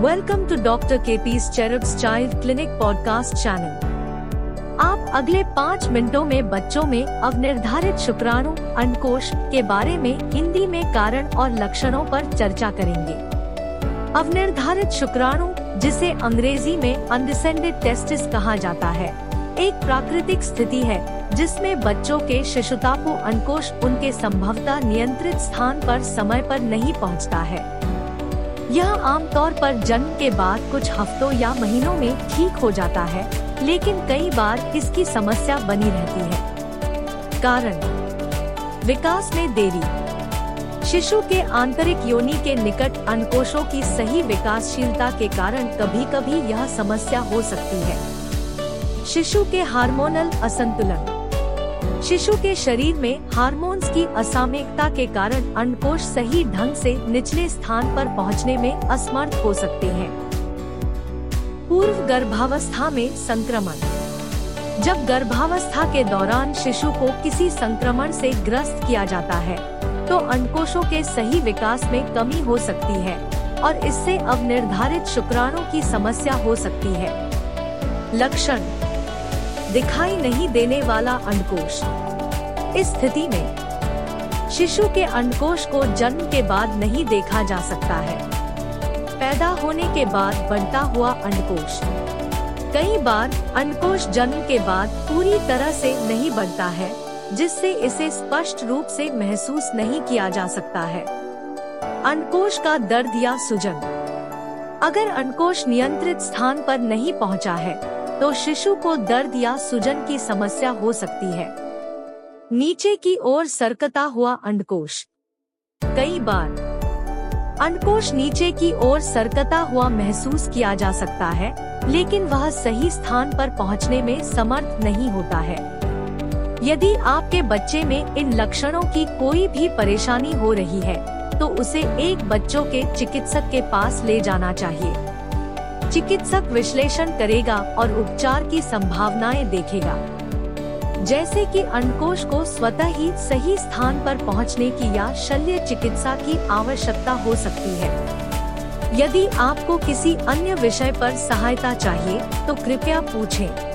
Welcome to doctor K P cherubs child clinic podcast channel. आप अगले 5 मिनटों में बच्चों में अवनिर्धारित शुक्राणु अंडकोश के बारे में हिंदी में कारण और लक्षणों पर चर्चा करेंगे। अवनिर्धारित शुक्राणु, जिसे अंग्रेजी में अनडिसेंडेड टेस्टिस कहा जाता है, एक प्राकृतिक स्थिति है जिसमें बच्चों के शिशुतापु अंडकोश उनके संभवतः नियंत्रित स्थान पर समय पर नहीं पहुँचता है। यह आमतौर पर जन्म के बाद कुछ हफ्तों या महीनों में ठीक हो जाता है, लेकिन कई बार इसकी समस्या बनी रहती है। कारण: विकास में देरी। शिशु के आंतरिक योनि के निकट अंडकोशों की सही विकासशीलता के कारण कभी-कभी यह समस्या हो सकती है। शिशु के हार्मोनल असंतुलन। शिशु के शरीर में हार्मोन्स की असामयिकता के कारण अंडकोश सही ढंग से निचले स्थान पर पहुंचने में असमर्थ हो सकते हैं। पूर्व गर्भावस्था में संक्रमण। जब गर्भावस्था के दौरान शिशु को किसी संक्रमण से ग्रस्त किया जाता है, तो अंडकोशों के सही विकास में कमी हो सकती है और इससे अवनिर्धारित शुक्राणु की समस्या हो सकती है। लक्षण: दिखाई नहीं देने वाला अंडकोश। इस स्थिति में शिशु के अंडकोश को जन्म के बाद नहीं देखा जा सकता है। पैदा होने के बाद बनता हुआ अंडकोश। कई बार अंडकोश जन्म के बाद पूरी तरह से नहीं बनता है, जिससे इसे स्पष्ट रूप से महसूस नहीं किया जा सकता है। अंडकोश का दर्द या सूजन। अगर अंडकोश नियंत्रित स्थान पर नहीं पहुंचा है, तो शिशु को दर्द या सूजन की समस्या हो सकती है। नीचे की ओर सरकता हुआ अंडकोश। कई बार अंडकोश नीचे की ओर सरकता हुआ महसूस किया जा सकता है, लेकिन वह सही स्थान पर पहुंचने में समर्थ नहीं होता है। यदि आपके बच्चे में इन लक्षणों की कोई भी परेशानी हो रही है, तो उसे एक बच्चों के चिकित्सक के पास ले जाना चाहिए। चिकित्सक विश्लेषण करेगा और उपचार की संभावनाएं देखेगा, जैसे कि अंडकोश को स्वतः ही सही स्थान पर पहुंचने की या शल्य चिकित्सा की आवश्यकता हो सकती है। यदि आपको किसी अन्य विषय पर सहायता चाहिए, तो कृपया पूछें।